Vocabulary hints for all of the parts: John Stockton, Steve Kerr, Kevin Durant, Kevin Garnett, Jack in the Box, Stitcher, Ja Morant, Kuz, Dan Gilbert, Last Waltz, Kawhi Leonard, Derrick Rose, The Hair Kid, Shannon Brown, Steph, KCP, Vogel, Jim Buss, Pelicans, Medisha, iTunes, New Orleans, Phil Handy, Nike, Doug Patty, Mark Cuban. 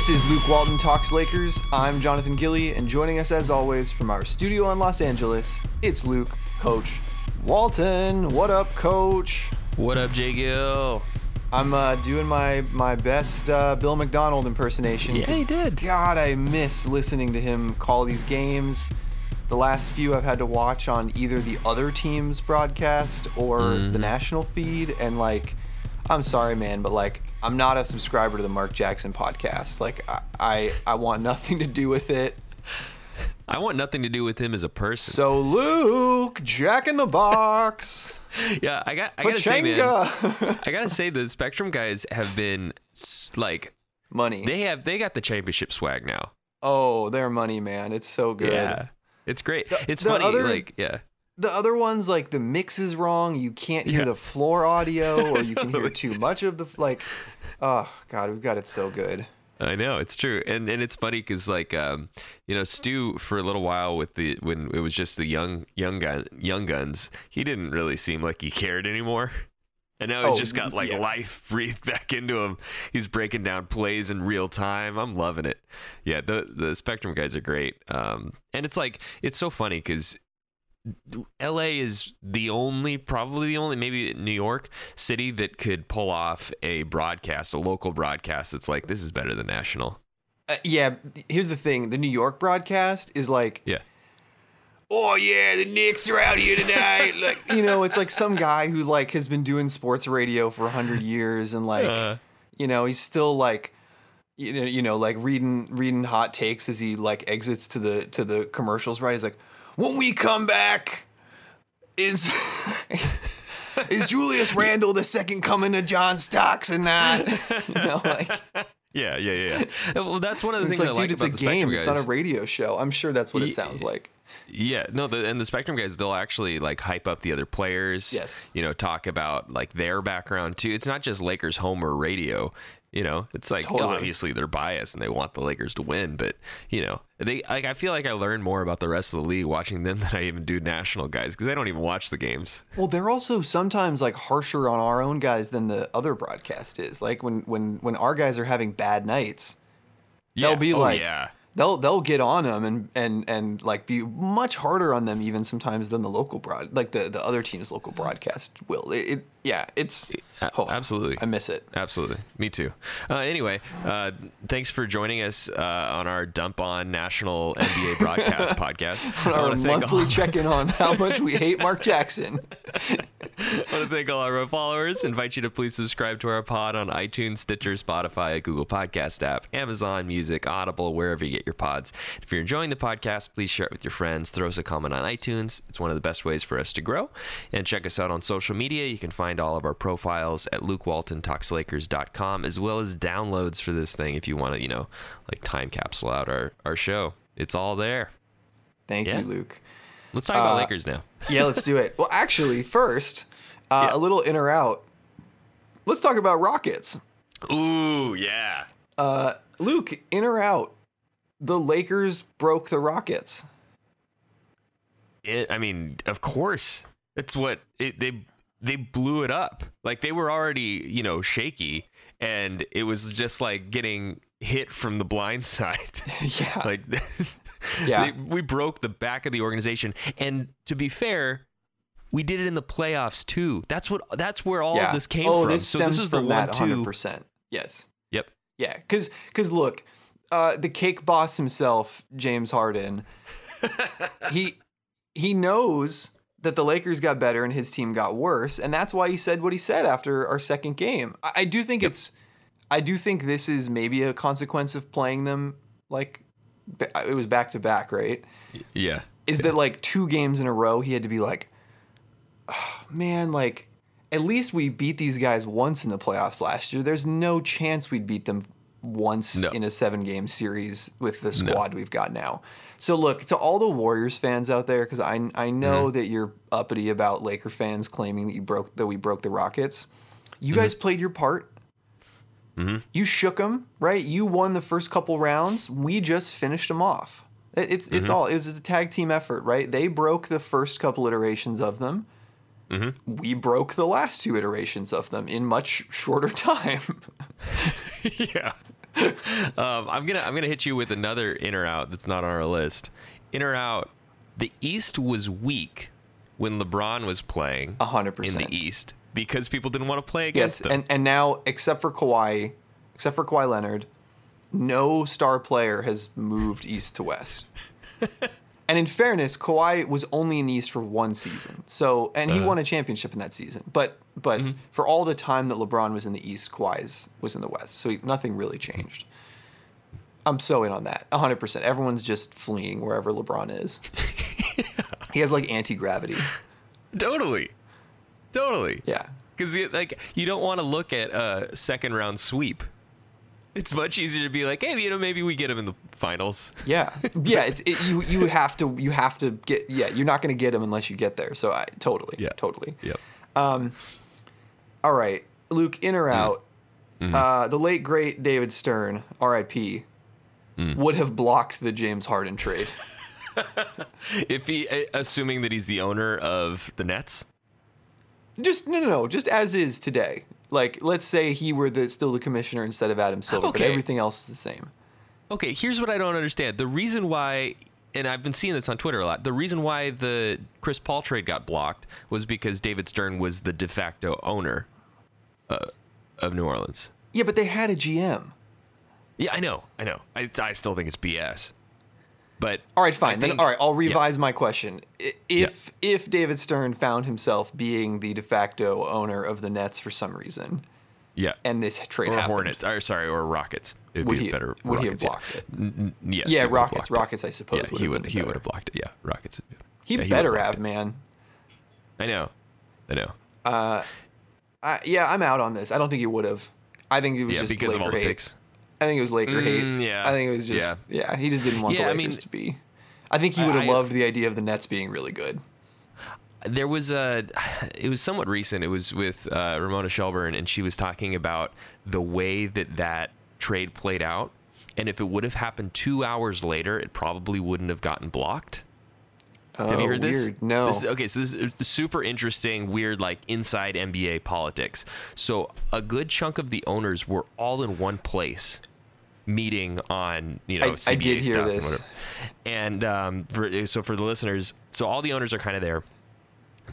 This is Luke Walton Talks Lakers. I'm Jonathan Gilley, and joining us as always from our studio in Los Angeles, it's Luke, Coach Walton. What up, Coach? What up, J. Gill? I'm doing my best Bill McDonald impersonation. Yeah, you did. God, I miss listening to him call these games. The last few I've had to watch on either the other team's broadcast or the national feed, and like, I'm sorry, man, but like, I'm not a subscriber to the Mark Jackson podcast. Like, I want nothing to do with it. I want nothing to do with him as a person. So, Luke, Jack in the Box. Yeah, I gotta say, the Spectrum guys have been like money. They got the championship swag now. Oh, they're money, man. It's so good. Yeah, it's great. It's funny. The other ones, like, the mix is wrong. You can't hear the floor audio, or you can hear too much of the, like, oh, God, we've got it so good. I know, it's true. And it's funny because, like, you know, Stu, for a little while when it was just the young guns, he didn't really seem like he cared anymore. And now he's just got, like, life breathed back into him. He's breaking down plays in real time. I'm loving it. Yeah, the Spectrum guys are great. And it's, like, it's so funny because LA is probably the only, maybe New York city that could pull off a local broadcast that's like, this is better than national. Yeah, here's the thing. The New York broadcast is like, oh yeah, the Knicks are out here tonight. Like, you know, it's like some guy who like has been doing sports radio for 100 years and like, you know, he's still like, you know, like reading hot takes as he like exits to the commercials, right? He's like, when we come back, is Julius Randle the second coming of John Stockton or not? You know, like yeah. Well, that's one of the things I like about the Spectrum guys. It's a game. It's not a radio show. I'm sure that's what it sounds like. Yeah, no, and the Spectrum guys, they'll actually like hype up the other players. Yes, you know, talk about like their background too. It's not just Lakers Homer radio. You know, it's like obviously they're biased and they want the Lakers to win, but you know, they like, I feel like I learned more about the rest of the league watching them than I even do national guys because they don't even watch the games. Well, they're also sometimes like harsher on our own guys than the other broadcast is. Like when our guys are having bad nights, they'll be like, they'll get on them and like be much harder on them even sometimes than the local the other team's local broadcast will. Absolutely. I miss it. Absolutely. Me too. Anyway, thanks for joining us on our Dump On National NBA Broadcast podcast. Our monthly check-in on how much we hate Mark Jackson. I want to thank all our followers. Invite you to please subscribe to our pod on iTunes, Stitcher, Spotify, Google Podcast app, Amazon Music, Audible, wherever you get your pods. If you're enjoying the podcast, please share it with your friends. Throw us a comment on iTunes. It's one of the best ways for us to grow. And check us out on social media. You can find all of our profiles at LukeWaltonTalksLakers.com, as well as downloads for this thing if you want to, you know, like time capsule out our show. It's all there. Thank you, Luke. Let's talk about Lakers now. Yeah, let's do it. Well, actually, first, a little in or out. Let's talk about Rockets. Ooh, yeah. Luke, in or out? The Lakers broke the Rockets. Of course. That's what they blew it up. Like, they were already, you know, shaky, and it was just like getting hit from the blind side. Yeah. Like, we broke the back of the organization. And to be fair, we did it in the playoffs too. That's where all of this came from. This stems so this is from the 1-2%. Yes. Yep. Yeah. Cause look, the cake boss himself, James Harden, he knows that the Lakers got better and his team got worse, and that's why he said what he said after our second game. I do think I do think this is maybe a consequence of playing them like it was back to back, right? Yeah. That like two games in a row he had to be like, oh, man, like at least we beat these guys once in the playoffs last year. There's no chance we'd beat them once in a 7-game series with the squad we've got now. So look, to all the Warriors fans out there, because I know that you're uppity about Laker fans claiming that we broke the Rockets. You guys played your part. Mm-hmm. You shook them, right? You won the first couple rounds. We just finished them off. It was a tag team effort, right? They broke the first couple iterations of them. Mm-hmm. We broke the last two iterations of them in much shorter time. Yeah. I'm gonna hit you with another in or out that's not on our list. In or out. The East was weak when LeBron was playing 100% in the East because people didn't want to play against him. Yes, and now except for Kawhi Leonard, no star player has moved East to West. And in fairness, Kawhi was only in the East for one season. So, and he won a championship in that season. But mm-hmm. for all the time that LeBron was in the East, Kawhi was in the West. So nothing really changed. I'm so in on that. 100%. Everyone's just fleeing wherever LeBron is. Yeah. He has like anti-gravity. Totally. Yeah. Because like you don't want to look at a second round sweep. It's much easier to be like, hey, maybe we get him in the finals. Yeah. Yeah. You have to get, you're not going to get him unless you get there. So Totally. Yep. All right. Luke, in or out, mm-hmm. The late great David Stern, RIP, would have blocked the James Harden trade. If he, assuming that he's the owner of the Nets. Just, no. Just as is today. Like, let's say he were still the commissioner instead of Adam Silver, okay. But everything else is the same. Okay, here's what I don't understand. The reason why, and I've been seeing this on Twitter a lot, the reason why the Chris Paul trade got blocked was because David Stern was the de facto owner of New Orleans. Yeah, but they had a GM. Yeah, I know. I still think it's BS. But all right, fine. Then, all right, I'll revise my question. If David Stern found himself being the de facto owner of the Nets for some reason, and this trade happened, or Rockets, would he have blocked it? Yes. Yeah, Rockets. I suppose. Yeah, he would have blocked it. Yeah, Rockets. He better have, man. I know. I'm out on this. I don't think he would have. I think it was just because of all the picks. I think it was Laker hate. Yeah. I think it was just, he just didn't want the Lakers to be. I think he would have loved the idea of the Nets being really good. There was it was somewhat recent. It was with Ramona Shelburne, and she was talking about the way that trade played out. And if it would have happened 2 hours later, it probably wouldn't have gotten blocked. Oh, have you heard this? No. So this is super interesting, weird, like inside NBA politics. So a good chunk of the owners were all in one place. Meeting on CBA I did hear this, and for the listeners, so all the owners are kind of there.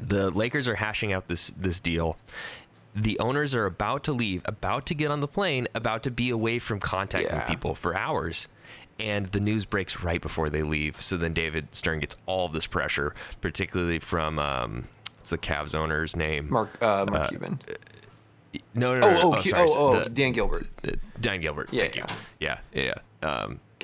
The Lakers are hashing out this deal. The owners are about to leave, about to get on the plane, about to be away from contacting people for hours, and the news breaks right before they leave. So then David Stern gets all this pressure, particularly from what's the Cavs owner's name? Mark Cuban. Dan Gilbert. Dan Gilbert. Yeah, thank you. Yeah.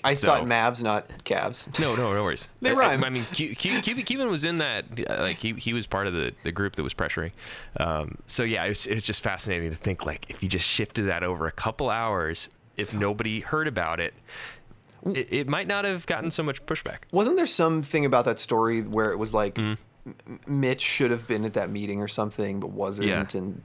I thought Mavs, not Cavs. No, no worries. They rhyme. I mean, Cuban was in that. Like he was part of the group that was pressuring. It's just fascinating to think like if you just shifted that over a couple hours, if nobody heard about it. It might not have gotten so much pushback. Wasn't there something about that story where it was like Mitch should have been at that meeting or something, but wasn't, and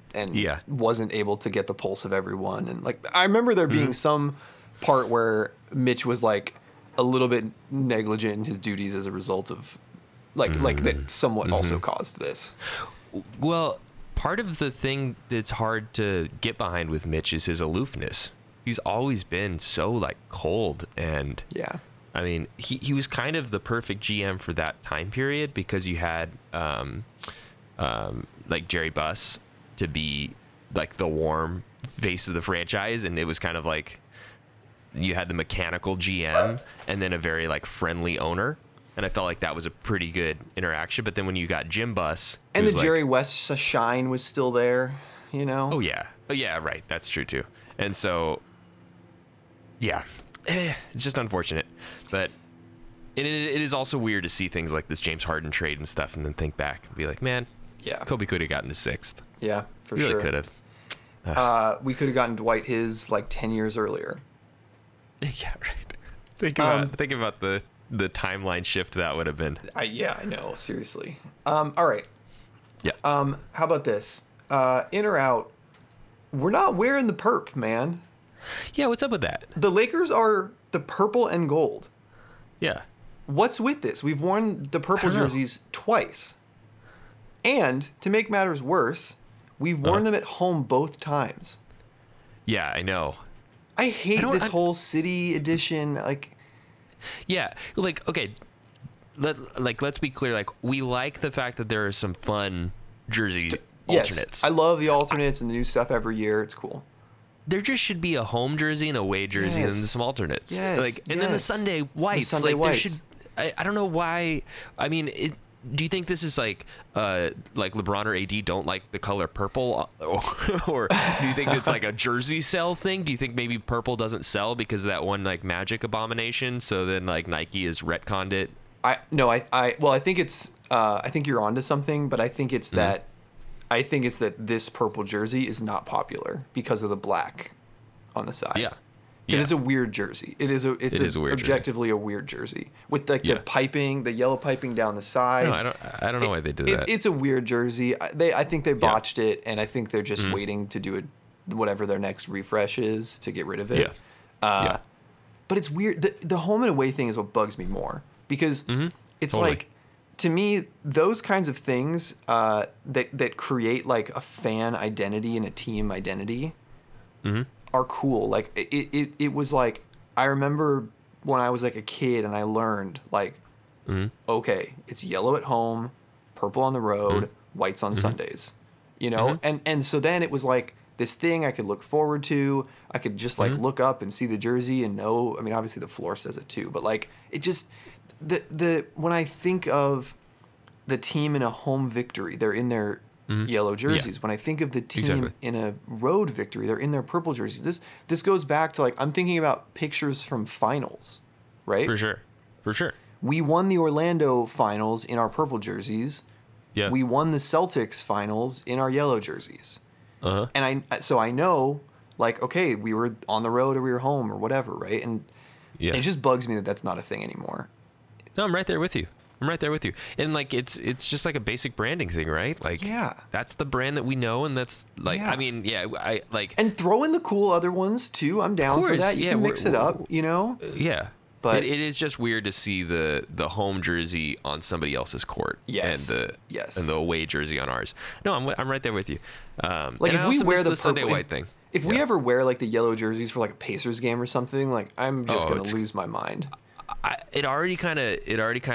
wasn't able to get the pulse of everyone? And like I remember there being some part where Mitch was like a little bit negligent in his duties as a result of like that somewhat also caused this. Well, part of the thing that's hard to get behind with Mitch is his aloofness. He's always been so like cold, and I mean he was kind of the perfect GM for that time period because you had like Jerry Buss to be like the warm face of the franchise, and it was kind of like you had the mechanical GM and then a very like friendly owner, and I felt like that was a pretty good interaction. But then when you got Jim Buss and the Jerry West shine was still there, oh yeah right, that's true too. And so it's just unfortunate, but it is also weird to see things like this James Harden trade and stuff, and then think back and be like, man, Kobe could have gotten to sixth. Yeah, for sure. Really could have. We could have gotten Dwight his like 10 years earlier. Yeah, right. Think about the timeline shift that would have been. I know. Seriously. All right. Yeah. How about this? In or out? We're not wearing the perp, man. Yeah, what's up with that? The Lakers are the purple and gold. Yeah. What's with this? We've worn the purple jerseys twice. And to make matters worse, we've worn them at home both times. Yeah, I know. I hate this whole city edition. Like, yeah, like, okay, let's be clear. Like, we like the fact that there are some fun jersey alternates. I love the alternates and the new stuff every year. It's cool. There just should be a home jersey and a away jersey and some alternates. Then the Sunday whites. There should. I don't know why. I mean, do you think this is like LeBron or AD don't like the color purple, or do you think it's like a jersey sell thing? Do you think maybe purple doesn't sell because of that one like Magic abomination? So then like Nike has retconned it. I think it's I think you're onto something, but I think it's that this purple jersey is not popular because of the black on the side. Yeah. Because it's a weird jersey. It is objectively a weird jersey with like the piping, the yellow piping down the side. No, I don't know why they did that. It's a weird jersey. I think they botched it, and I think they're just waiting to do whatever their next refresh is to get rid of it. Yeah. But it's weird. The home and away thing is what bugs me more because it's like, to me, those kinds of things that create like a fan identity and a team identity. Mm-hmm. Are cool. Like it was like, I remember when I was like a kid and I learned like, okay, it's yellow at home, purple on the road, whites on Sundays, you know? And so then it was like this thing I could look forward to. I could just like look up and see the jersey and know, I mean, obviously the floor says it too, but like it just, when I think of the team in a home victory, they're in their yellow jerseys. Yeah. When I think of the team in a road victory, they're in their purple jerseys. This goes back to like, I'm thinking about pictures from finals, right? For sure. We won the Orlando finals in our purple jerseys. Yeah. We won the Celtics finals in our yellow jerseys. Uh-huh. And I know like, okay, we were on the road or we were home or whatever. Right. And it just bugs me that that's not a thing anymore. No, I'm right there with you. And like it's just like a basic branding thing, right? Like that's the brand that we know, and that's like I mean, I like, and throw in the cool other ones too. I'm down for that. You can mix it up, you know? Yeah. But it is just weird to see the home jersey on somebody else's court. Yes. And the away jersey on ours. No, I'm right there with you. Like if we wear the Sunday white thing. If we ever wear like the yellow jerseys for like a Pacers game or something, like I'm just gonna lose my mind. It already kind of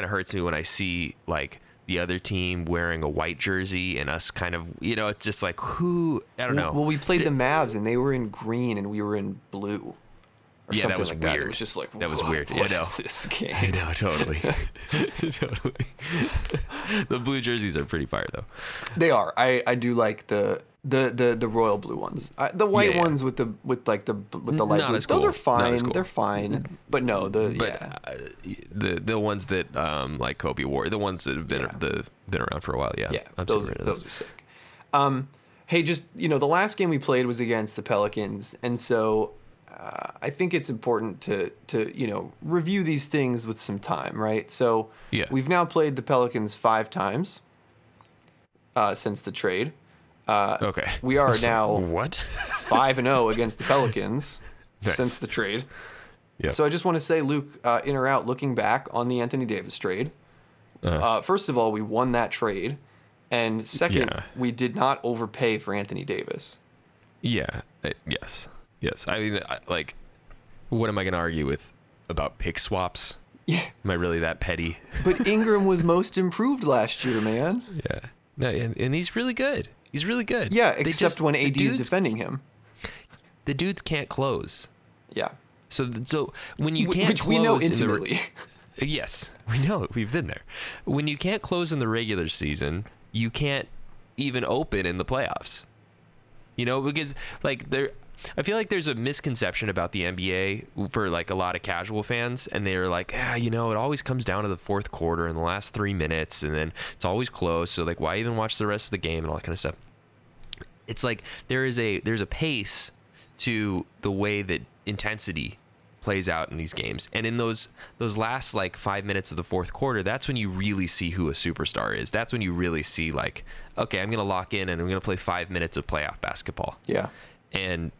hurts me when I see like the other team wearing a white jersey and us kind of, you know, it's just like, who, I don't know. Well, we played the Mavs and they were in green and we were in blue. Or something that was like weird. It was just like, that was weird. What is this game? I know, totally. The blue jerseys are pretty fire though. They are. I do like the royal blue ones, the white ones with the light blue. Those are fine. Cool. They're fine. But no, the ones that like Kobe wore, the ones that have been been around for a while. Yeah, yeah. Those are sick. Hey, just you know, the last game we played was against the Pelicans, and so I think it's important to you know review these things with some time, right? So we've now played the Pelicans 5 times since the trade. Okay. We are now 5-0 against the Pelicans since the trade. Yep. So I just want to say, Luke, in or out, looking back on the Anthony Davis trade, first of all, we won that trade. And second, we did not overpay for Anthony Davis. Yeah. Yes. I mean, like, what am I going to argue with about pick swaps? Yeah. Am I really that petty? But Ingram was most improved last year, man. Yeah. No, and he's really good. Yeah, except when AD is defending him. The dudes can't close. Yeah. So when you can't close... Which we know intimately. Yes, we know it. We've been there. When you can't close in the regular season, you can't even open in the playoffs. You know, because, like, I feel like there's a misconception about the NBA for, like, a lot of casual fans, and they're like, you know, it always comes down to the fourth quarter and the last 3 minutes, and then it's always close, so, like, why even watch the rest of the game and all that kind of stuff? It's like there's a pace to the way that intensity plays out in these games. And in those last, like, 5 minutes of the fourth quarter, that's when you really see who a superstar is. That's when you really see, like, okay, I'm going to lock in, and I'm going to play 5 minutes of playoff basketball. Yeah. And...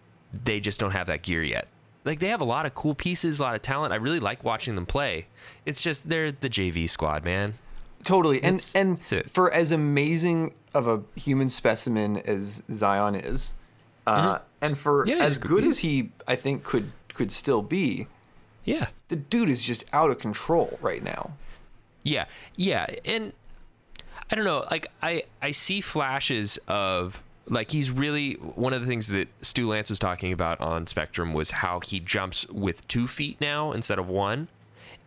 they just don't have that gear yet. Like, they have a lot of cool pieces, a lot of talent. I really like watching them play. It's just they're the JV squad, man. Totally. And for as amazing of a human specimen as Zion is, And for as good as he, I think, could still be, the dude is just out of control right now. Yeah, and I don't know. Like I see flashes of like he's really one of the things that Stu Lantz was talking about on Spectrum was how he jumps with 2 feet now instead of one.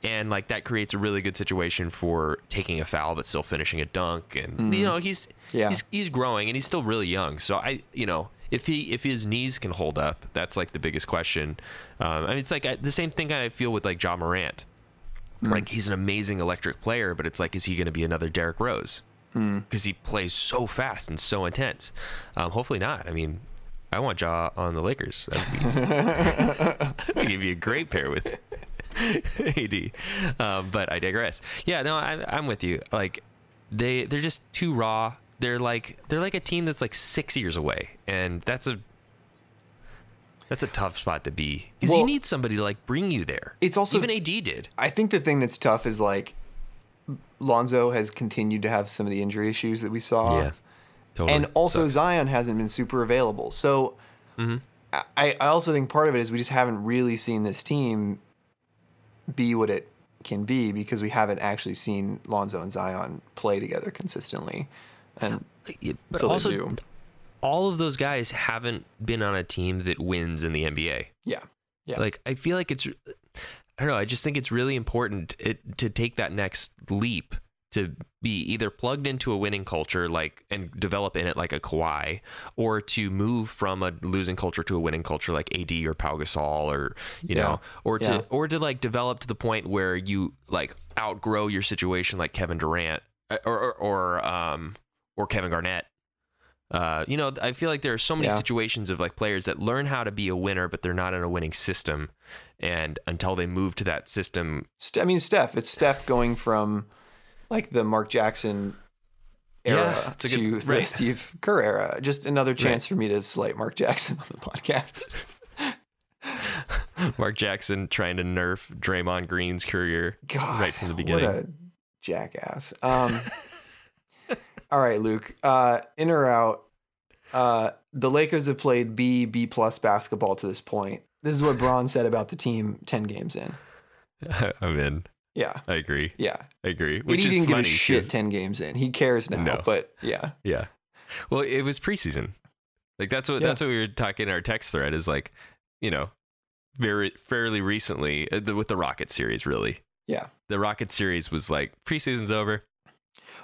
And like that creates a really good situation for taking a foul but still finishing a dunk. And you know he's growing and he's still really young. So I if his knees can hold up, that's like the biggest question. I mean it's like the same thing I feel with like Ja Morant. Like he's an amazing electric player, but it's like, is he going to be another Derrick Rose? Because he plays so fast and so intense. Hopefully not. I mean, I want Ja on the Lakers. I think he'd be a great pair with AD. But I digress. Yeah, no, I'm with you. Like they're just too raw. They're like a team that's like 6 years away, and that's a tough spot to be because you need somebody to like bring you there. It's also even AD did. I think the thing that's tough is like Lonzo has continued to have some of the injury issues that we saw. Yeah, totally. And also Zion hasn't been super available. So I also think part of it is we just haven't really seen this team be what it can be because we haven't actually seen Lonzo and Zion play together consistently. And but also, they do. All of those guys haven't been on a team that wins in the NBA. Yeah. Like, I feel like it's, I don't know. I just think it's really important to take that next leap to be either plugged into a winning culture, like, and develop in it like a Kawhi, or to move from a losing culture to a winning culture, like AD or Pau Gasol, or, you know, or to like develop to the point where you like outgrow your situation, like Kevin Durant or Kevin Garnett. You know, I feel like there are so many situations of like players that learn how to be a winner, but they're not in a winning system. And until they move to that system, Steph going from like the Mark Jackson era to the Steve Kerr era. Just another chance for me to slight Mark Jackson on the podcast. Mark Jackson trying to nerf Draymond Green's career right from the beginning. What a jackass. All right, Luke, in or out, the Lakers have played B+ basketball to this point. This is what Bron said about the team 10 games in. I'm in. Yeah. I agree. Yeah. I agree. Which he didn't give a shit 10 games in. He cares now, but yeah. Yeah. Well, it was preseason. Like that's what we were talking in our text thread is like, you know, very fairly recently with the Rockets series, really. Yeah. The Rockets series was like preseason's over.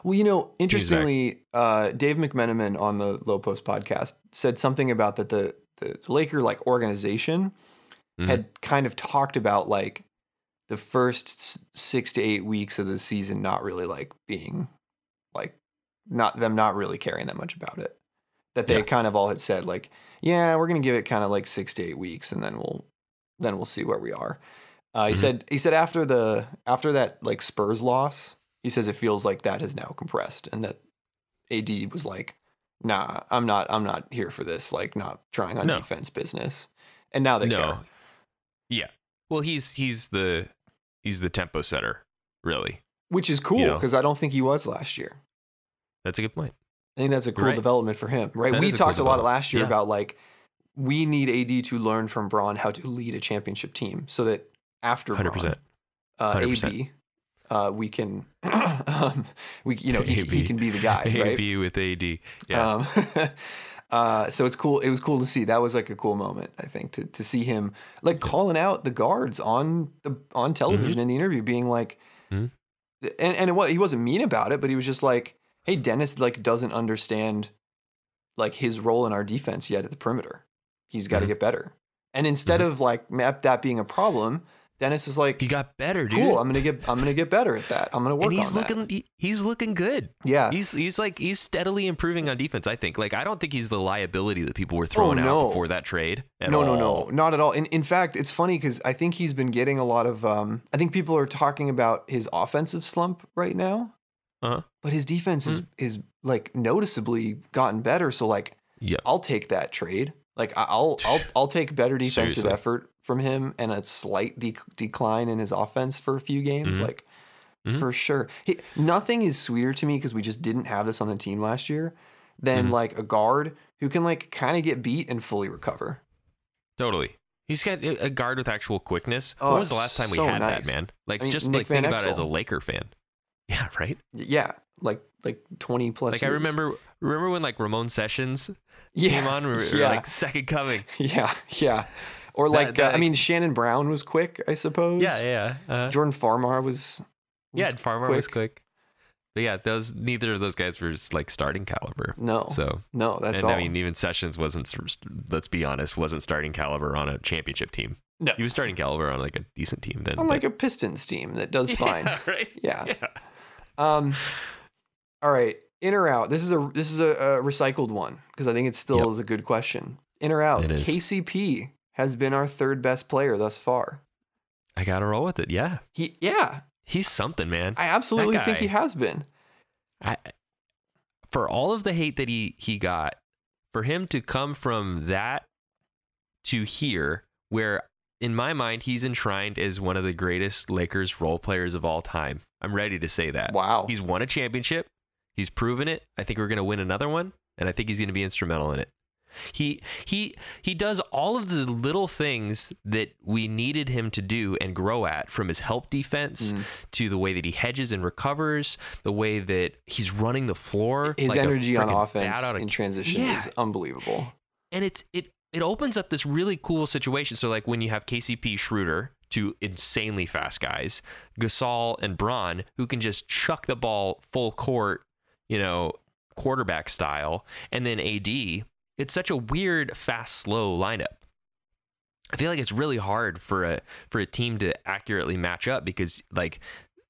Well, you know, interestingly, Dave McMenamin on the Low Post podcast said something about that the Laker like organization had kind of talked about like the first 6 to 8 weeks of the season not really like being like not really caring that much about it. That they kind of all had said like, yeah, we're going to give it kind of like 6 to 8 weeks and then we'll see where we are. He said after that like Spurs loss. He says it feels like that has now compressed and that AD was like, nah, I'm not here for this, like not trying on defense business. And now they care. Yeah. Well, he's the tempo setter, really. Which is cool because I don't think he was last year. That's a good point. I think that's a cool development for him, right? We talked a lot last year about like, we need AD to learn from Bron how to lead a championship team so that after 100%. Bron, AD... we can, he can be the guy, right? AB with AD. Yeah. So it's cool. It was cool to see. That was like a cool moment, I think, to see him like calling out the guards on television in the interview, being like, he wasn't mean about it, but he was just like, hey, Dennis like doesn't understand like his role in our defense yet at the perimeter. He's got to get better. And instead of like that being a problem, Dennis is like, you got better, dude. Cool. I'm gonna get better at that. I'm gonna work on that. He's looking good. Yeah. He's steadily improving on defense. I think. Like I don't think he's the liability that people were throwing out before that trade. No, not at all. In fact, it's funny because I think he's been getting a lot of. I think people are talking about his offensive slump right now, but his defense is like noticeably gotten better. So like, I'll take that trade. Like I'll take better defensive effort from him and a slight decline in his offense for a few games, like for sure. Nothing is sweeter to me because we just didn't have this on the team last year than like a guard who can like kind of get beat and fully recover. Totally. He's got a guard with actual quickness. Oh, when was the last time we had that, man? Like, I mean, just Nick like Van think Exel. About it as a Laker fan. Yeah, right? Yeah, like 20 plus. Like years. I remember when like Ramon Sessions came on, or like Second Coming. Yeah. Or like I mean, Shannon Brown was quick, I suppose. Yeah. Jordan Farmar was quick. But yeah, neither of those guys were just like starting caliber. No, that's all. And I mean, even Sessions wasn't, let's be honest, wasn't starting caliber on a championship team. No. He was starting caliber on like a decent team then. On like a Pistons team that does fine. Right? Yeah. All right. In or out? This is a recycled one because I think it still is a good question. In or out? KCP has been our third best player thus far. I got to roll with it. Yeah. He's something, man. I absolutely think he has been. For all of the hate that he got, for him to come from that to here, where in my mind, he's enshrined as one of the greatest Lakers role players of all time. I'm ready to say that. Wow. He's won a championship. He's proven it. I think we're going to win another one. And I think he's going to be instrumental in it. He does all of the little things that we needed him to do and grow at, from his help defense to the way that he hedges and recovers, the way that he's running the floor. His like energy on offense in transition is unbelievable. And it opens up this really cool situation. So like when you have KCP, Schroeder, two insanely fast guys, Gasol and Bron, who can just chuck the ball full court, quarterback style, and then AD. It's such a weird, fast, slow lineup. I feel like it's really hard for a team to accurately match up because like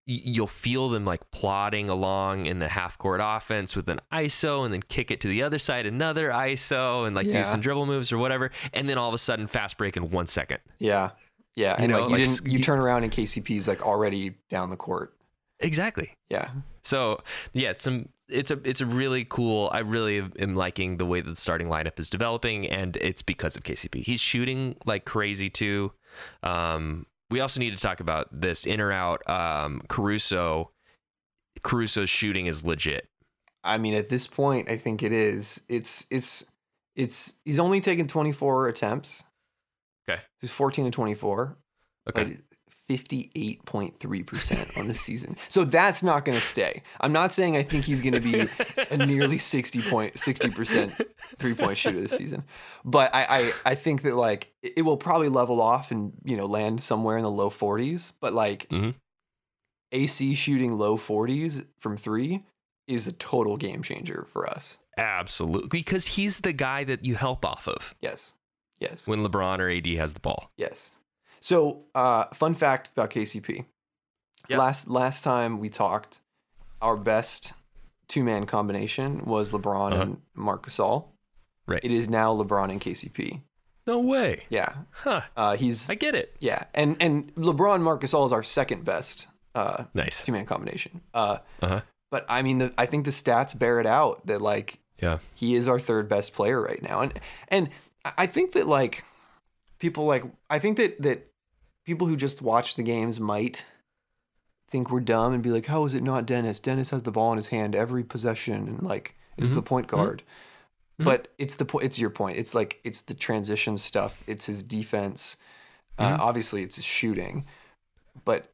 you'll feel them like plodding along in the half court offense with an ISO and then kick it to the other side, another ISO, and like do some dribble moves or whatever. And then all of a sudden fast break in 1 second. Yeah. And you turn around and KCP's like already down the court. Exactly. Yeah. So yeah, it's a really cool. I really am liking the way that the starting lineup is developing, and it's because of KCP. He's shooting like crazy too. We also need to talk about this in or out. Caruso's shooting is legit. I mean, at this point, I think it is. It's he's only taken 24 attempts. Okay, he's 14 of 24. Okay. 58.3% on the season. So that's not going to stay. I'm not saying I think he's going to be a nearly 60% 3-point shooter this season, but I think that like it will probably level off and land somewhere in the low 40s. But like AC shooting low 40s from 3 is a total game changer for us. Absolutely, because he's the guy that you help off of. Yes. When LeBron or AD has the ball. Yes. So, fun fact about KCP. Yep. Last time we talked, our best two-man combination was LeBron and Marc Gasol. Right. It is now LeBron and KCP. No way. Yeah. Huh. I get it. Yeah. And LeBron, Marc Gasol is our second best two-man combination. But I mean, I think the stats bear it out that like he is our third best player right now. And I think that like people like I think that people who just watch the games might think we're dumb and be like, how is it not Dennis? Dennis has the ball in his hand every possession and like is the point guard. Mm-hmm. But it's your point. It's like it's the transition stuff. It's his defense. Obviously, it's his shooting. But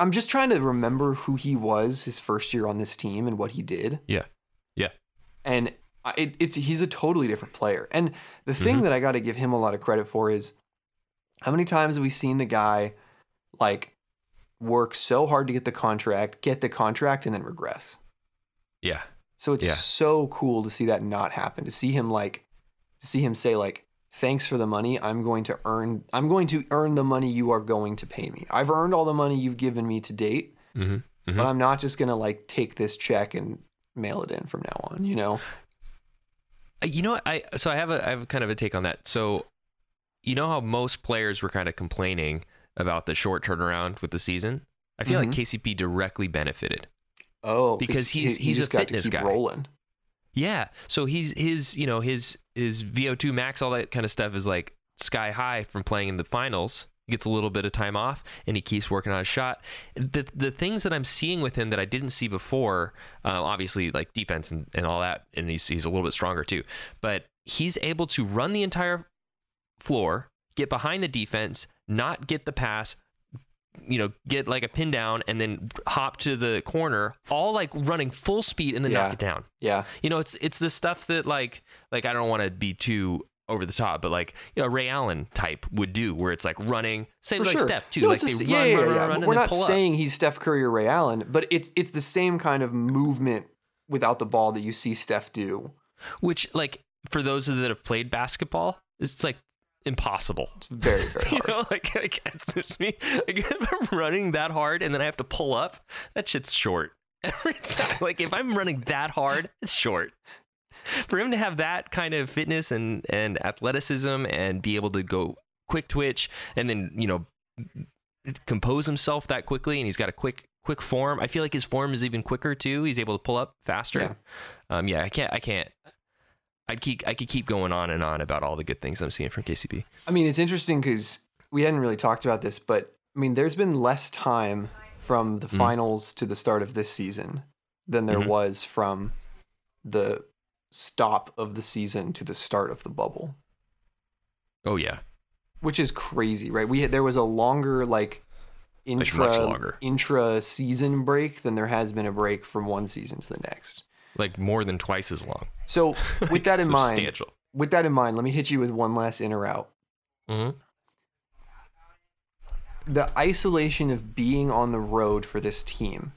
I'm just trying to remember who he was his first year on this team and what he did. Yeah. And he's a totally different player. And the thing that I got to give him a lot of credit for is, how many times have we seen the guy like work so hard to get the contract and then regress? Yeah. So it's so cool to see that not happen, to see him say like, thanks for the money. I'm going to earn the money you are going to pay me. I've earned all the money you've given me to date, but I'm not just going to like take this check and mail it in from now on, I have kind of a take on that. So, you know how most players were kind of complaining about the short turnaround with the season? I feel like KCP directly benefited. Oh, because he's just a fitness guy. Rolling. Yeah. So his VO2 max, all that kind of stuff is like sky high from playing in the finals gets a little bit of time off, and he keeps working on his shot. The things that I'm seeing with him that I didn't see before, obviously like defense and all that, and he's a little bit stronger too, but he's able to run the entire floor, get behind the defense, not get the pass, you know, get like a pin down and then hop to the corner, all like running full speed and then knock it down. Yeah. You know, it's the stuff that like I don't want to be too over the top, but like, you know, Ray Allen type would do, where it's like running, same for like sure. Steph too. No, like they run. We're not saying he's Steph Curry or Ray Allen, but it's the same kind of movement without the ball that you see Steph do. Which, like, for those that have played basketball, it's like impossible. It's very, very hard. You know, like it's just me. Like, if I'm running that hard and then I have to pull up, that shit's short every time. Like, if I'm running that hard, it's short. For him to have that kind of fitness and athleticism and be able to go quick twitch and then, you know, compose himself that quickly, and he's got a quick form. I feel like his form is even quicker too. He's able to pull up faster. Yeah. I could keep going on and on about all the good things I'm seeing from KCP. I mean, it's interesting because we hadn't really talked about this, but I mean, there's been less time from the finals to the start of this season than there was from the stop of the season to the start of the bubble. Oh yeah. Which is crazy, right? There was a longer intra season break than there has been a break from one season to the next. Like more than twice as long. So with that in mind, let me hit you with one last in or out. Mm-hmm. The isolation of being on the road for this team.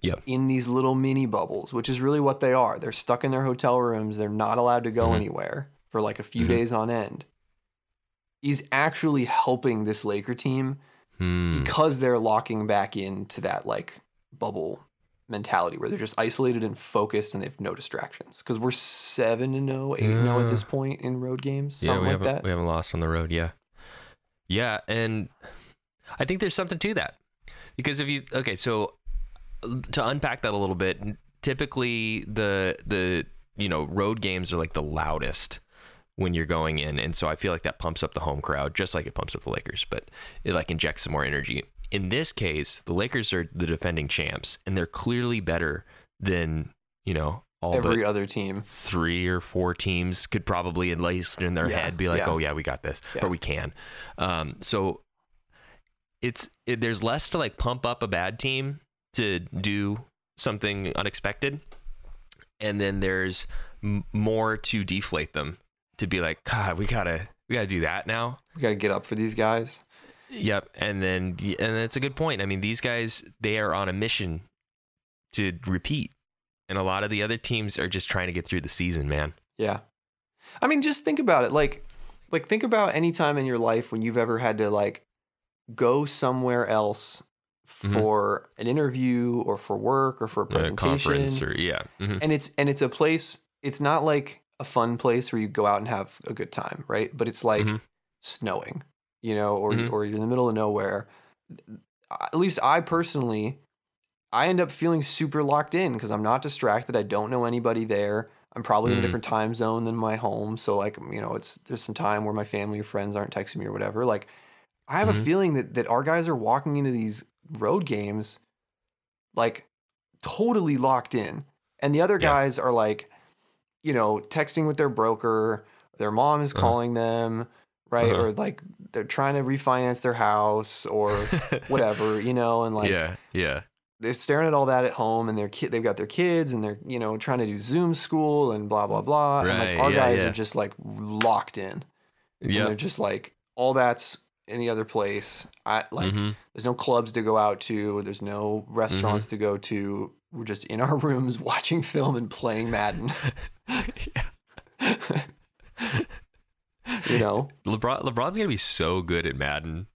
Yep. In these little mini bubbles, which is really what they are. They're stuck in their hotel rooms. They're not allowed to go anywhere for like a few days on end. Is actually helping this Laker team because they're locking back into that like bubble mentality where they're just isolated and focused and they have no distractions, because we're 7-0, 8-0 at this point in road games. We haven't lost on the road. Yeah. And I think there's something to that, because so to unpack that a little bit, typically the, you know, road games are like the loudest when you're going in. And so I feel like that pumps up the home crowd, just like it pumps up the Lakers, but it like injects some more energy. In this case, the Lakers are the defending champs, and they're clearly better than, you know, every other team. 3 or 4 teams could probably, at least in their head, be like, oh yeah, we got this, or we can. So there's less to like pump up a bad team to do something unexpected. And then there's more to deflate them, to be like, God, we gotta do that now. We gotta get up for these guys. Yep. And that's a good point. I mean, these guys, they are on a mission to repeat. And a lot of the other teams are just trying to get through the season, man. Yeah. I mean, just think about it. Like think about any time in your life when you've ever had to like go somewhere else for an interview or for work or for a presentation. Conference or And it's a place, it's not like a fun place where you go out and have a good time, right? But it's like snowing, you know, or you're in the middle of nowhere. At least I personally, I end up feeling super locked in because I'm not distracted. I don't know anybody there. I'm probably in a different time zone than my home. So like, you know, there's some time where my family or friends aren't texting me or whatever. Like, I have a feeling that our guys are walking into these road games like totally locked in. And the other guys are like, you know, texting with their broker, their mom is calling them, right? Or like they're trying to refinance their house or whatever, you know, and like they're staring at all that at home, and they've got their kids, and they're, you know, trying to do Zoom school and blah blah blah. Right. And like our guys are just like locked in. Yeah. They're just like, all that's in the other place. I like there's no clubs to go out to, there's no restaurants to go to. We're just in our rooms watching film and playing Madden. You know, LeBron's gonna be so good at Madden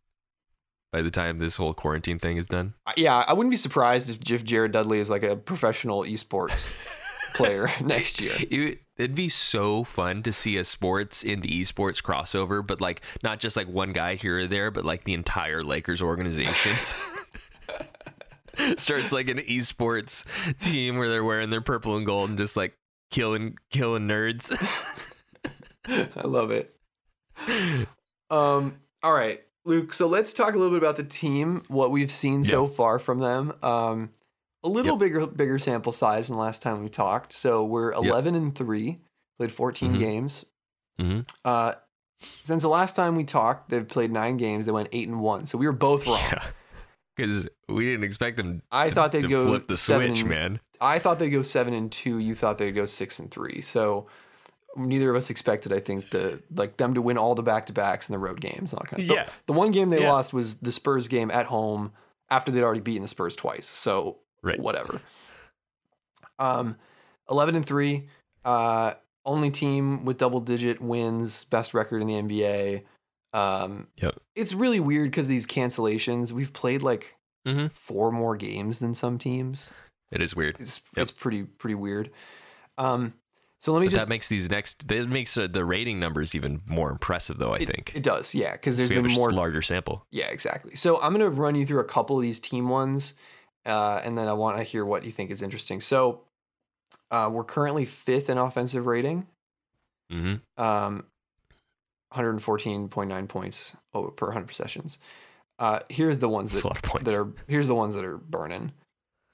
by the time this whole quarantine thing is done. Yeah, I wouldn't be surprised if Jared Dudley is like a professional esports player next year. It'd be so fun to see a sports into esports crossover, but like not just like one guy here or there, but like the entire Lakers organization starts like an esports team where they're wearing their purple and gold and just like killing nerds. I love it. All right. Luke, so let's talk a little bit about the team, what we've seen so far from them. A little bigger sample size than last time we talked. So we're 11 and 3, played 14 games. Since the last time we talked, they've played 9 games. They went 8-1. So we were both wrong. Because we didn't expect them to flip the switch, man. I thought they'd go 7-2. You thought they'd go 6-3. So neither of us expected, I think, them to win all the back-to-backs in the road games. And all kind of, the one game they lost was the Spurs game at home after they'd already beaten the Spurs twice. So whatever. 11-3. Only team with double-digit wins, best record in the NBA. It's really weird because these cancellations, we've played like 4 more games than some teams. It is weird. It's pretty weird. That makes the rating numbers even more impressive, though, I think. It does, yeah, because there's been more larger sample. Yeah, exactly. So I'm going to run you through a couple of these team ones, and then I want to hear what you think is interesting. So we're currently 5th in offensive rating, 114.9 points per 100 possessions. Here's the ones here's the ones that are burning.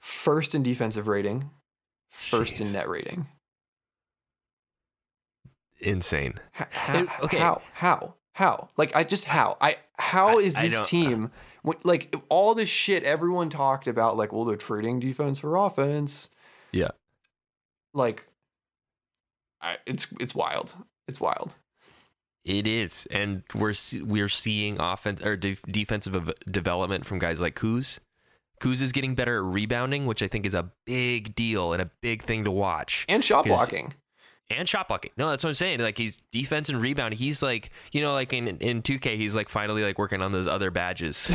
1st in defensive rating, 1st in net rating. Insane. How is this team like all this shit everyone talked about, like, well, they're trading defense for offense. Yeah. Like, it's wild. It's wild. It is. And we're seeing offense or defensive development from guys like Kuz. Kuz is getting better at rebounding, which I think is a big deal and a big thing to watch. And shot blocking. And shot blocking. No, that's what I'm saying. Like, he's defense and rebound. He's like, you know, like in 2K, he's like finally like working on those other badges.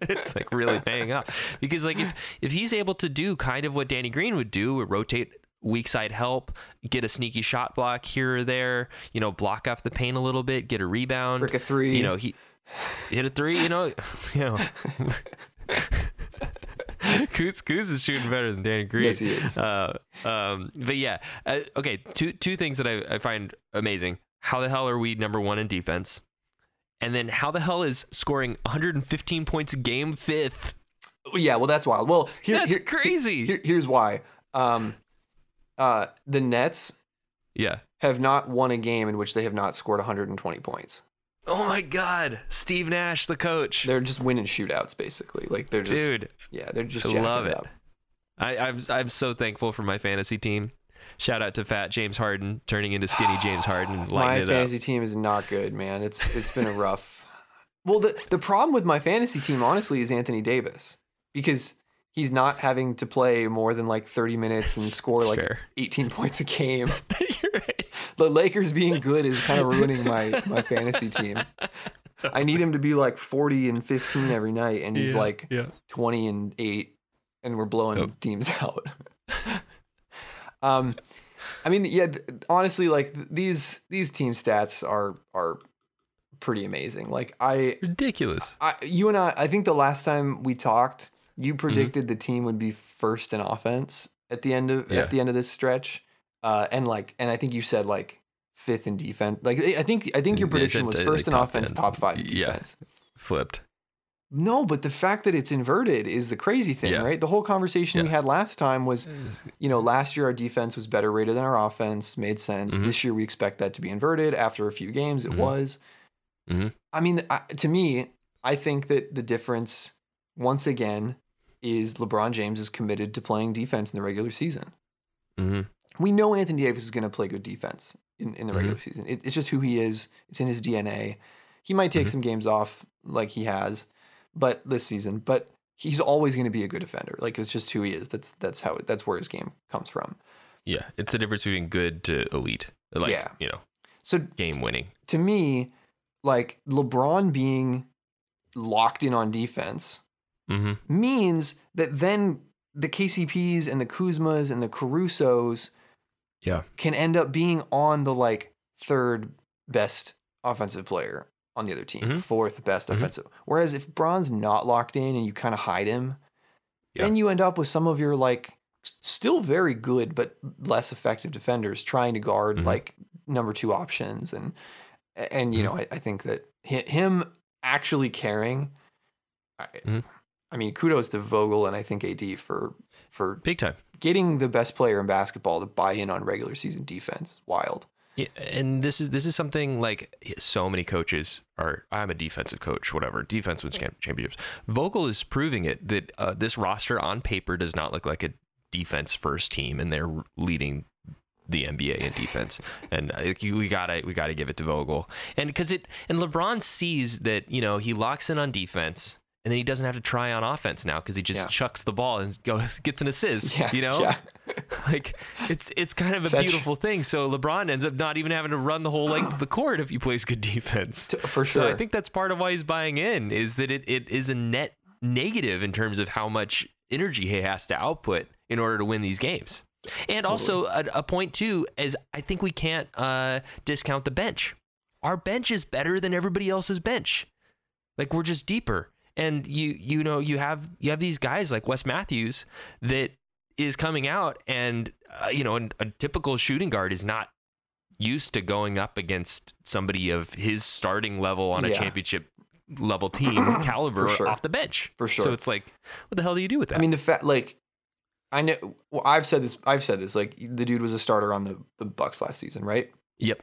It's like really paying off because like if he's able to do kind of what Danny Green would do, would rotate weak side help, get a sneaky shot block here or there, you know, block off the paint a little bit, get a rebound, brick a three, you know, he hit a three, you know. Kuz is shooting better than Danny Green. Yes, he is. But yeah, okay. Two things that I find amazing. How the hell are we number 1 in defense? And then how the hell is scoring 115 points a game 5th? Yeah, well, that's wild. Well, that's crazy. Here's why. The Nets, have not won a game in which they have not scored 120 points. Oh my God, Steve Nash, the coach. They're just winning shootouts, basically. Like they're just, dude. Yeah, they're just. I love it. I'm so thankful for my fantasy team. Shout out to Fat James Harden turning into Skinny James Harden. My fantasy team is not good, man. It's been a rough. Well, the problem with my fantasy team, honestly, is Anthony Davis because he's not having to play more than like 30 minutes and score like 18 points a game. You're right. The Lakers being good is kind of ruining my fantasy team. Totally. I need him to be like 40 and 15 every night, and he's 20 and 8, and we're blowing teams out. I mean, yeah, honestly, like these team stats are pretty amazing. Like ridiculous. You and I think the last time we talked, you predicted the team would be 1st in offense at the end of this stretch. And I think you said like 5th in defense. Like I think your prediction was 1st in offense, top 5 in defense. Yeah. Flipped. No, but the fact that it's inverted is the crazy thing, right? The whole conversation we had last time was, you know, last year our defense was better rated than our offense, made sense. This year we expect that to be inverted. After a few games, it was. I mean, to me, I think that the difference once again is LeBron James is committed to playing defense in the regular season. We know Anthony Davis is going to play good defense in the regular season. It's just who he is. It's in his DNA. He might take some games off like he has, but this season, but he's always going to be a good defender. Like it's just who he is. That's where his game comes from. Yeah. It's the difference between good to elite. Like, you know, so game winning to me, like LeBron being locked in on defense means that then the KCPs and the Kuzmas and the Carusos can end up being on the like 3rd best offensive player on the other team, 4th best offensive. Whereas if Bron's not locked in and you kind of hide him, then you end up with some of your like still very good but less effective defenders trying to guard like number 2 options and you know I think that him actually caring. I mean, kudos to Vogel and I think AD for big time getting the best player in basketball to buy in on regular season defense. Wild. Yeah, and this is something like so many coaches are. I'm a defensive coach, whatever. Defense wins championships. Vogel is proving it that this roster on paper does not look like a defense first team, and they're leading the NBA in defense. And we gotta give it to Vogel, and because LeBron sees that, you know, he locks in on defense. And then he doesn't have to try on offense now because he just chucks the ball and gets an assist, you know? Yeah. Like, it's kind of a beautiful thing. So LeBron ends up not even having to run the whole length of the court if he plays good defense. For sure. So I think that's part of why he's buying in, is that it is a net negative in terms of how much energy he has to output in order to win these games. And also, a point, too, is I think we can't discount the bench. Our bench is better than everybody else's bench. Like, we're just deeper. And you know, you have these guys like Wes Matthews that is coming out, and you know, a typical shooting guard is not used to going up against somebody of his starting level on a championship level team caliber off the bench. For sure. So it's like, what the hell do you do with that? I mean, the fact, like, I know, well, I've said this, like, the dude was a starter on the Bucks last season, right? Yep.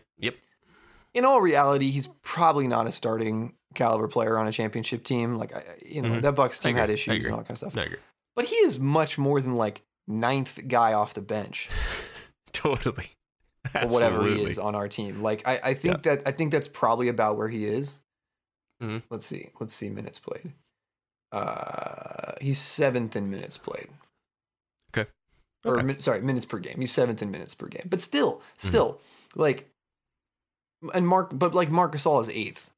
In all reality, he's probably not a starting caliber player on a championship team. Like, you know, that Bucks team had issues and all that kind of stuff. But he is much more than like ninth guy off the bench. Totally. Or whatever he is on our team. Like, I think that, I think that's probably about where he is. Mm-hmm. Let's see minutes played. He's seventh in minutes played. Okay. Sorry, minutes per game. He's seventh in minutes per game. But still, like, and Marc Gasol is eighth.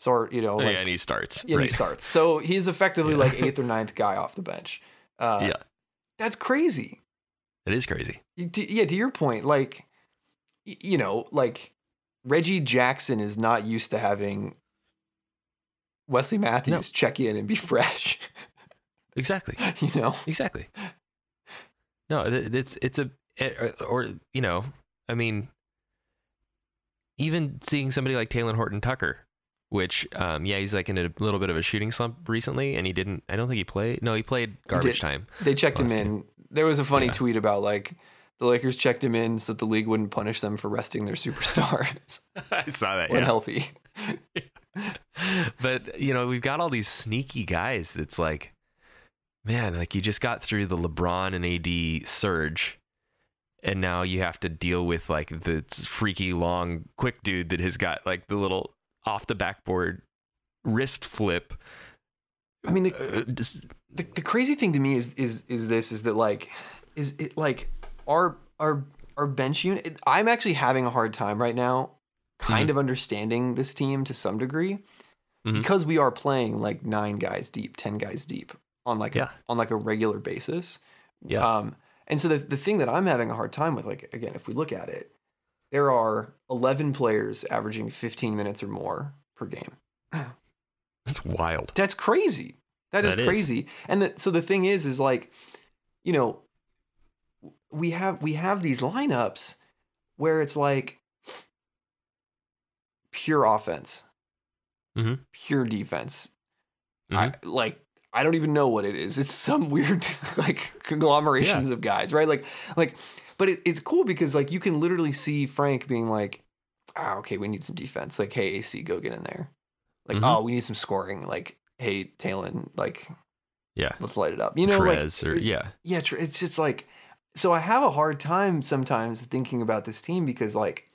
So, or, you know, like, and he starts. Yeah, he starts. So he's effectively like eighth or ninth guy off the bench. That's crazy. It is crazy. To your point, like, you know, like, Reggie Jackson is not used to having Wesley Matthews check in and be fresh. Exactly. You know. Exactly. No, you know, I mean, even seeing somebody like Talen Horton-Tucker. Which, he's like in a little bit of a shooting slump recently, and I don't think he played. No, he played garbage time. They checked him in. There was a funny tweet about, like, the Lakers checked him in so that the league wouldn't punish them for resting their superstars. I saw that. When healthy. But, you know, we've got all these sneaky guys that's like, man, like, you just got through the LeBron and AD surge. And now you have to deal with, like, the freaky long quick dude that has got, like, the little off the backboard wrist flip. I mean, the crazy thing to me is that our bench unit. I'm actually having a hard time right now, kind of understanding this team to some degree, because we are playing like 9 guys deep, 10 guys deep on like a regular basis. Yeah. And so the thing that I'm having a hard time with, like, again, if we look at it, there are 11 players averaging 15 minutes or more per game. That's wild. That's crazy. That is crazy. And so the thing is like, you know, we have these lineups where it's like pure offense, pure defense. I don't even know what it is. It's some weird like conglomerations of guys, right? Like. But it's cool because, like, you can literally see Frank being like, okay, we need some defense. Like, hey, AC, go get in there. Like, we need some scoring. Like, hey, Talen, like, let's light it up. You know, Trez, like, it's just like, so I have a hard time sometimes thinking about this team because, like,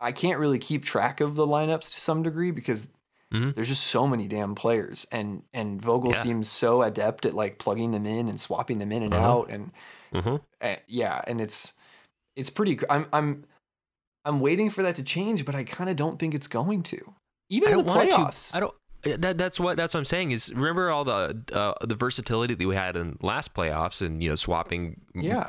I can't really keep track of the lineups to some degree because there's just so many damn players, and Vogel seems so adept at, like, plugging them in and swapping them in and out, and and it's pretty. I'm waiting for that to change, but I kind of don't think it's going to. Even in the playoffs, I don't. That's what I'm saying is, remember all the versatility that we had in last playoffs, and, you know, swapping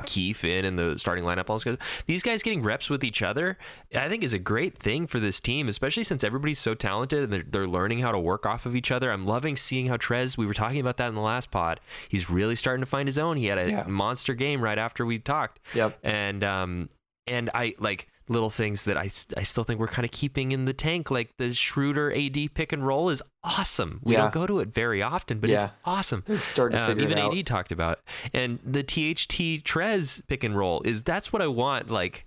Keith in and the starting lineup. All these guys getting reps with each other, I think, is a great thing for this team, especially since everybody's so talented and they're learning how to work off of each other. I'm loving seeing how Trez, we were talking about that in the last pod, he's really starting to find his own. He had a monster game right after we talked. Yep. And I like little things that I still think we're kind of keeping in the tank. Like the Schroeder AD pick and roll is awesome. We don't go to it very often, but it's awesome. It's starting to figure it out. Even AD talked about it. And the THT Trez pick and roll is, that's what I want. Like,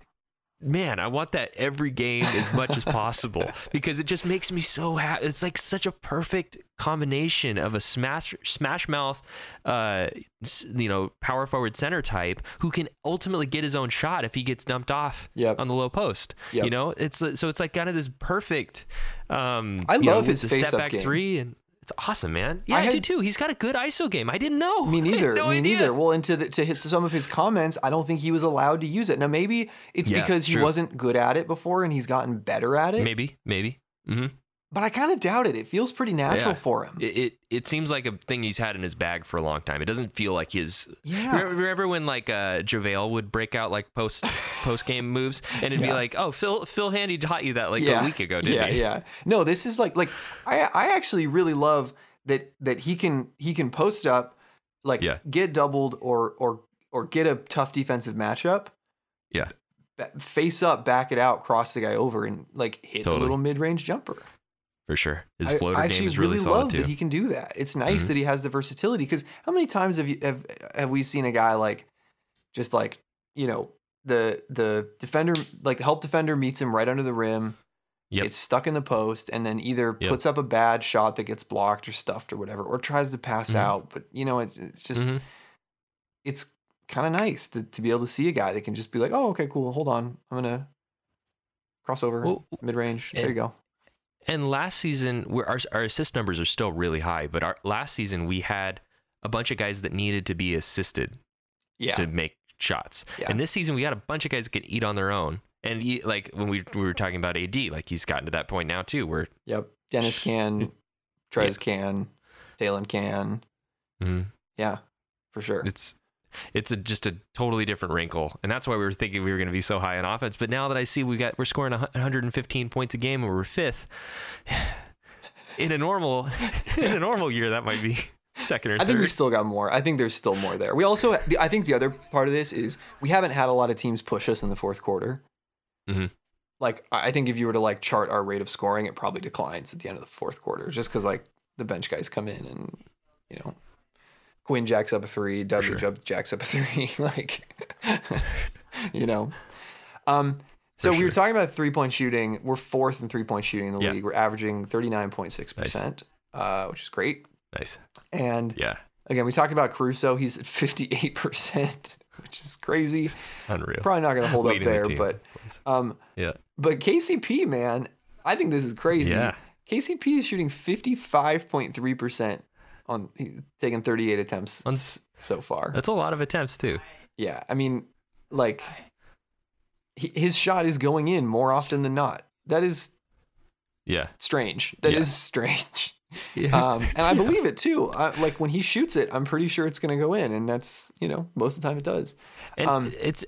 man, I want that every game as much as possible because it just makes me so happy. It's like such a perfect combination of a smash mouth, power forward center type who can ultimately get his own shot if he gets dumped off on the low post. Yep. You know, it's like kind of this perfect. I love his face step back game. Three and. It's awesome, man. Yeah, I do too. He's got a good ISO game. I didn't know. Me neither. No me idea. Neither. Well, and to some of his comments, I don't think he was allowed to use it. Now, maybe it's because he wasn't good at it before and he's gotten better at it. Maybe. Mm-hmm. But I kind of doubt it. It feels pretty natural for him. It seems like a thing he's had in his bag for a long time. It doesn't feel like his. Yeah. Remember when like JaVale would break out like post game moves, and it'd be like, oh, Phil Handy taught you that like a week ago, didn't he? Yeah. No, this is like I actually really love that he can post up, like get doubled or get a tough defensive matchup. Yeah. Face up, back it out, cross the guy over, and like hit the little mid range jumper. For sure. His floater game is really solid too. I actually really love that he can do that. It's nice that he has the versatility, because how many times have we seen a guy like just like, you know, the defender, like the help defender meets him right under the rim. Yep. It's stuck in the post and then either puts up a bad shot that gets blocked or stuffed or whatever, or tries to pass out. But, you know, it's just it's kind of nice to be able to see a guy that can just be like, oh, okay, cool. Hold on. I'm going to cross over mid-range. There you go. And last season, our assist numbers are still really high, but last season we had a bunch of guys that needed to be assisted to make shots. Yeah. And this season we got a bunch of guys that could eat on their own. And like when we were talking about AD, like he's gotten to that point now too where... Yep. Dennis can, Trez can, Dalen can. Mm-hmm. Yeah, for sure. It's just a totally different wrinkle. And that's why we were thinking we were going to be so high on offense. But now that I see we're scoring 115 points a game and we're fifth, in a normal year, that might be second or third. I think we still got more. I think there's still more there. We also, I think the other part of this is we haven't had a lot of teams push us in the fourth quarter. Mm-hmm. Like, I think if you were to like chart our rate of scoring, it probably declines at the end of the fourth quarter just because like the bench guys come in and, you know, Quinn jacks up a three, Dudley jacks up a three, like, you know. So we were talking about 3-point shooting. We're fourth in 3-point shooting in the league. We're averaging 39.6%, nice. Which is great. Nice. And again, we talked about Caruso. He's at 58%, which is crazy. Unreal. Probably not going to hold up there, but KCP, man, I think this is crazy. Yeah. KCP is shooting 55.3%. He's taken 38 attempts so far. That's a lot of attempts too. Yeah, I mean, like his shot is going in more often than not. That is strange. That is strange. Yeah. And I believe it too. Like when he shoots it, I'm pretty sure it's going to go in, and that's, you know, most of the time it does. And it's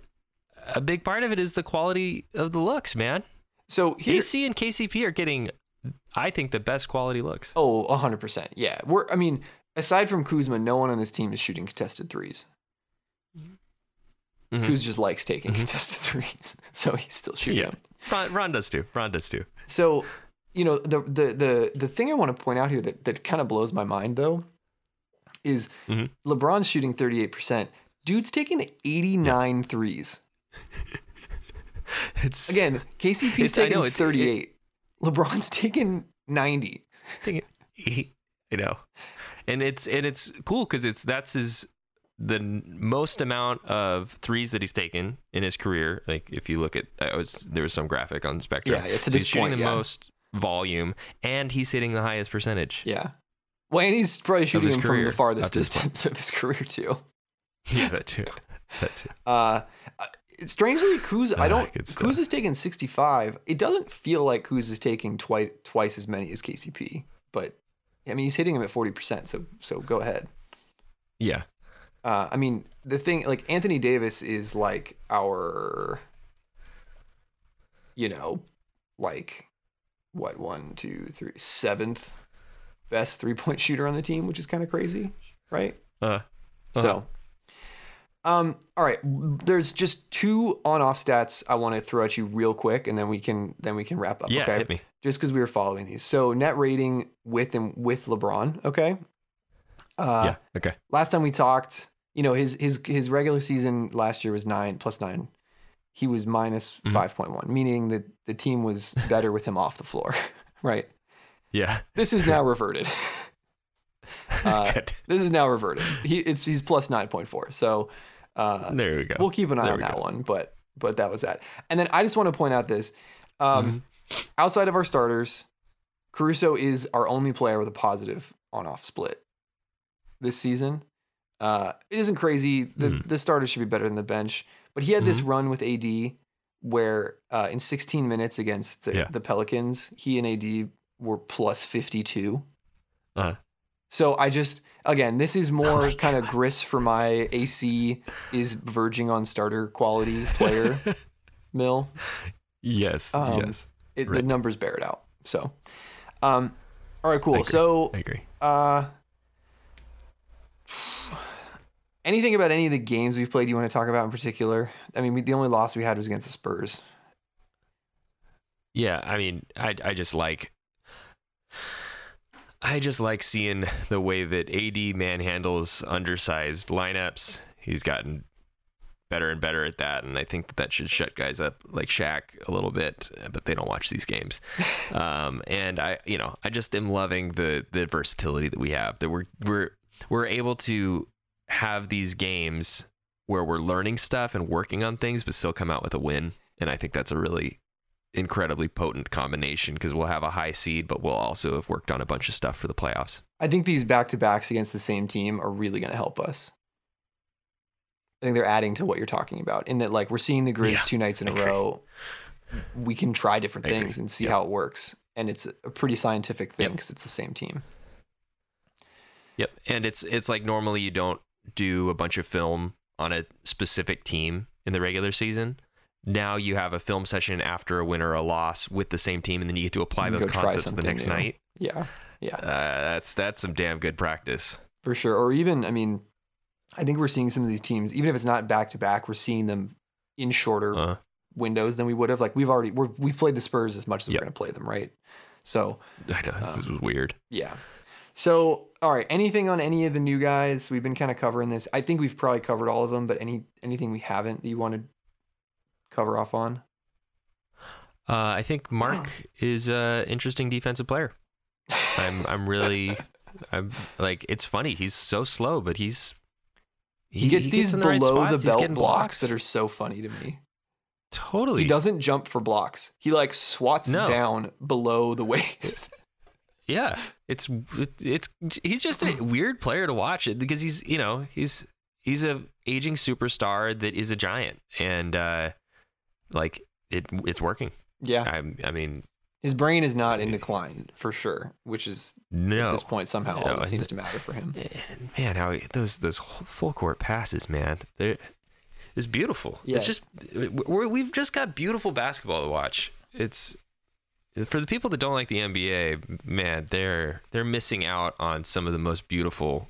a big part of it is the quality of the looks, man. So KC and KCP are getting, I think, the best quality looks. Oh, 100%. Yeah. I mean, aside from Kuzma, no one on this team is shooting contested threes. Mm-hmm. Kuz just likes taking contested threes, so he's still shooting them. Ron does too. So, you know, the thing I want to point out here that kind of blows my mind, though, is LeBron's shooting 38%. Dude's taking 89 threes. Again, KCP's taking 38. LeBron's taken 90. You know, and it's cool because that's the most amount of threes that he's taken in his career. Like if you look at, there was some graphic on Spectrum. Yeah, to so this he's point, shooting the most volume, and he's hitting the highest percentage. Yeah, well, and he's probably shooting him from the farthest distance of his career too. Yeah, that too. Strangely, Kuz, Kuz is taking 65. It doesn't feel like Kuz is taking twice as many as KCP, but I mean, he's hitting him at 40%. So go ahead. Yeah. I mean, the thing, like Anthony Davis is like our, you know, like what, 7th best 3-point shooter on the team, which is kind of crazy. Right. So, All right, there's just two on-off stats I want to throw at you real quick, and then we can wrap up. Yeah, okay? Hit me. Just because we were following these. So net rating with LeBron, okay? Yeah, okay. Last time we talked, you know, his regular season last year was +9. He was minus mm-hmm. 5.1, meaning that the team was better with him off the floor, right? Yeah. This is now reverted. This is now reverted. He's +9.4. So there we go. We'll keep an eye on that one, but that was that. And then I just want to point out this. Outside of our starters, Caruso is our only player with a positive on-off split this season. It isn't crazy. The starters should be better than the bench, but he had this run with AD where in 16 minutes against the Pelicans, he and AD were +52. Uh-huh. So I just, again, this is more kind of grist for my AC is verging on starter quality player mill. Yes. Yes. The numbers bear it out. So, all right, cool. So I agree. Anything about any of the games we've played you want to talk about in particular? I mean, the only loss we had was against the Spurs. Yeah. I mean, I just like seeing the way that AD manhandles undersized lineups. He's gotten better and better at that, and I think that should shut guys up like Shaq a little bit, but they don't watch these games. And I just am loving the versatility that we have. That we're able to have these games where we're learning stuff and working on things, but still come out with a win. And I think that's a really incredibly potent combination, because we'll have a high seed, but we'll also have worked on a bunch of stuff for the playoffs. I think these back-to-backs against the same team are really going to help us. I think they're adding to what you're talking about, in that, like, we're seeing the Grizz 2 nights in a row. We can try different things and see how it works, and it's a pretty scientific thing because it's the same team. Yep, and it's like normally you don't do a bunch of film on a specific team in the regular season. Now you have a film session after a win or a loss with the same team, and then you get to apply those concepts the next night. Yeah, yeah. That's some damn good practice. For sure. Or even, I mean, I think we're seeing some of these teams, even if it's not back-to-back, we're seeing them in shorter windows than we would have. Like, we've played the Spurs as much as we're going to play them, right? So I know, this was weird. Yeah. So, all right, anything on any of the new guys? We've been kind of covering this. I think we've probably covered all of them, but anything we haven't that you want to cover off on? I think Mark is an interesting defensive player. I'm like, it's funny. He's so slow, but he gets these below the belt blocks that are so funny to me. Totally. He doesn't jump for blocks. He like swats down below the waist. Yeah. It's he's just a weird player to watch, it because he's a aging superstar that is a giant, and like it's working. Yeah. I mean, his brain is not in decline for sure, which is at this point somehow all that seems to matter for him. Man, how those full court passes, man, it's beautiful. Yeah. It's just, we've just got beautiful basketball to watch. It's for the people that don't like the NBA, man, they're missing out on some of the most beautiful,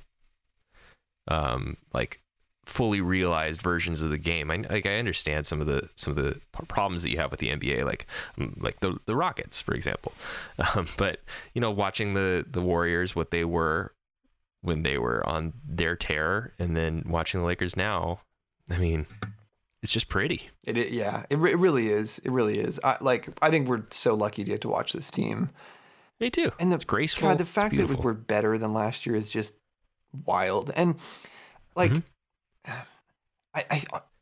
like, fully realized versions of the game. I understand some of the problems that you have with the NBA, like the Rockets, for example. But watching the Warriors, what they were when they were on their tear, and then watching the Lakers now, I mean, it's just pretty. It really is. It really is. I think we're so lucky to get to watch this team. Me too. And it's graceful. God, the fact that we're better than last year is just wild. And like. Mm-hmm.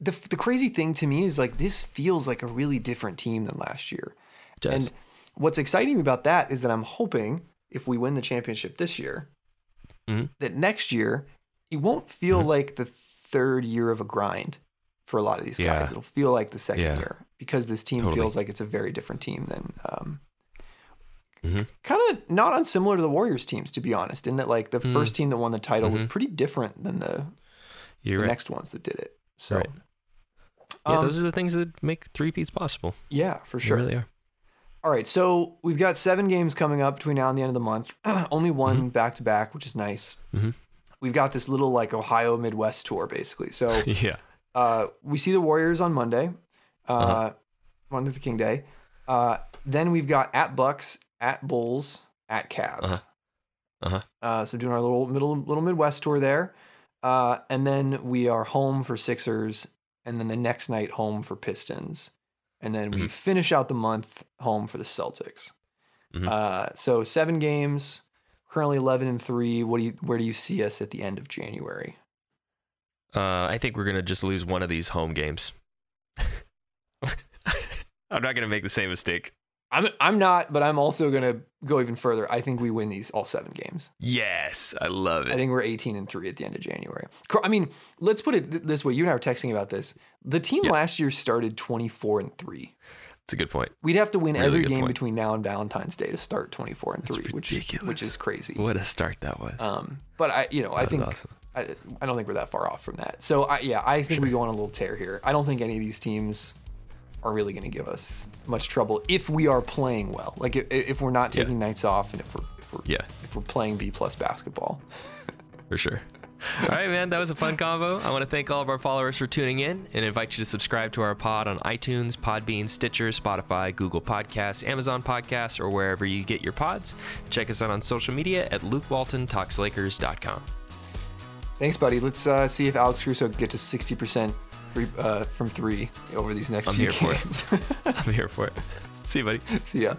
The crazy thing to me is, like, this feels like a really different team than last year. It does. And what's exciting about that is that I'm hoping, if we win the championship this year, that next year it won't feel like the third year of a grind for a lot of these guys. It'll feel like the second year, because this team feels like it's a very different team than kind of not unsimilar to the Warriors teams, to be honest, in that, like, the first team that won the title was pretty different than the next ones that did it. So, those are the things that make three-peats possible. Yeah, for sure. They really are. All right, so we've got 7 games coming up between now and the end of the month. Only one back-to-back, which is nice. Mm-hmm. we've got this little like Ohio Midwest tour basically. So yeah, we see the Warriors on Monday, Martin Luther King Day. Then we've got at Bucks, at Bulls, at Cavs. So doing our little Midwest tour there. And then we are home for Sixers, and then the next night home for Pistons. And then we finish out the month home for the Celtics. So 7 games, currently 11-3. Where do you see us at the end of January? I think we're going to just lose one of these home games. I'm not going to make the same mistake. I'm not, but I'm also going to go even further. I think we win these all 7 games. Yes, I love it. I think we're 18-3 at the end of January. I mean, let's put it this way. You and I were texting about this. The team last year started 24-3. That's a good point. We'd have to win every game between now and Valentine's Day to start 24-3, which is crazy. What a start that was. But I think awesome. I don't think we're that far off from that. So I think we go on a little tear here. I don't think any of these teams are really going to give us much trouble if we are playing well. Like if we're not taking nights off and if we're playing B+ basketball. For sure. All right, man, that was a fun combo. I want to thank all of our followers for tuning in and invite you to subscribe to our pod on iTunes, Podbean, Stitcher, Spotify, Google Podcasts, Amazon Podcasts, or wherever you get your pods. Check us out on social media at LukeWaltonTalksLakers.com. Thanks, buddy. Let's see if Alex Caruso can get to 60% from 3 over these next few games. I'm here for it. See you, buddy. See ya.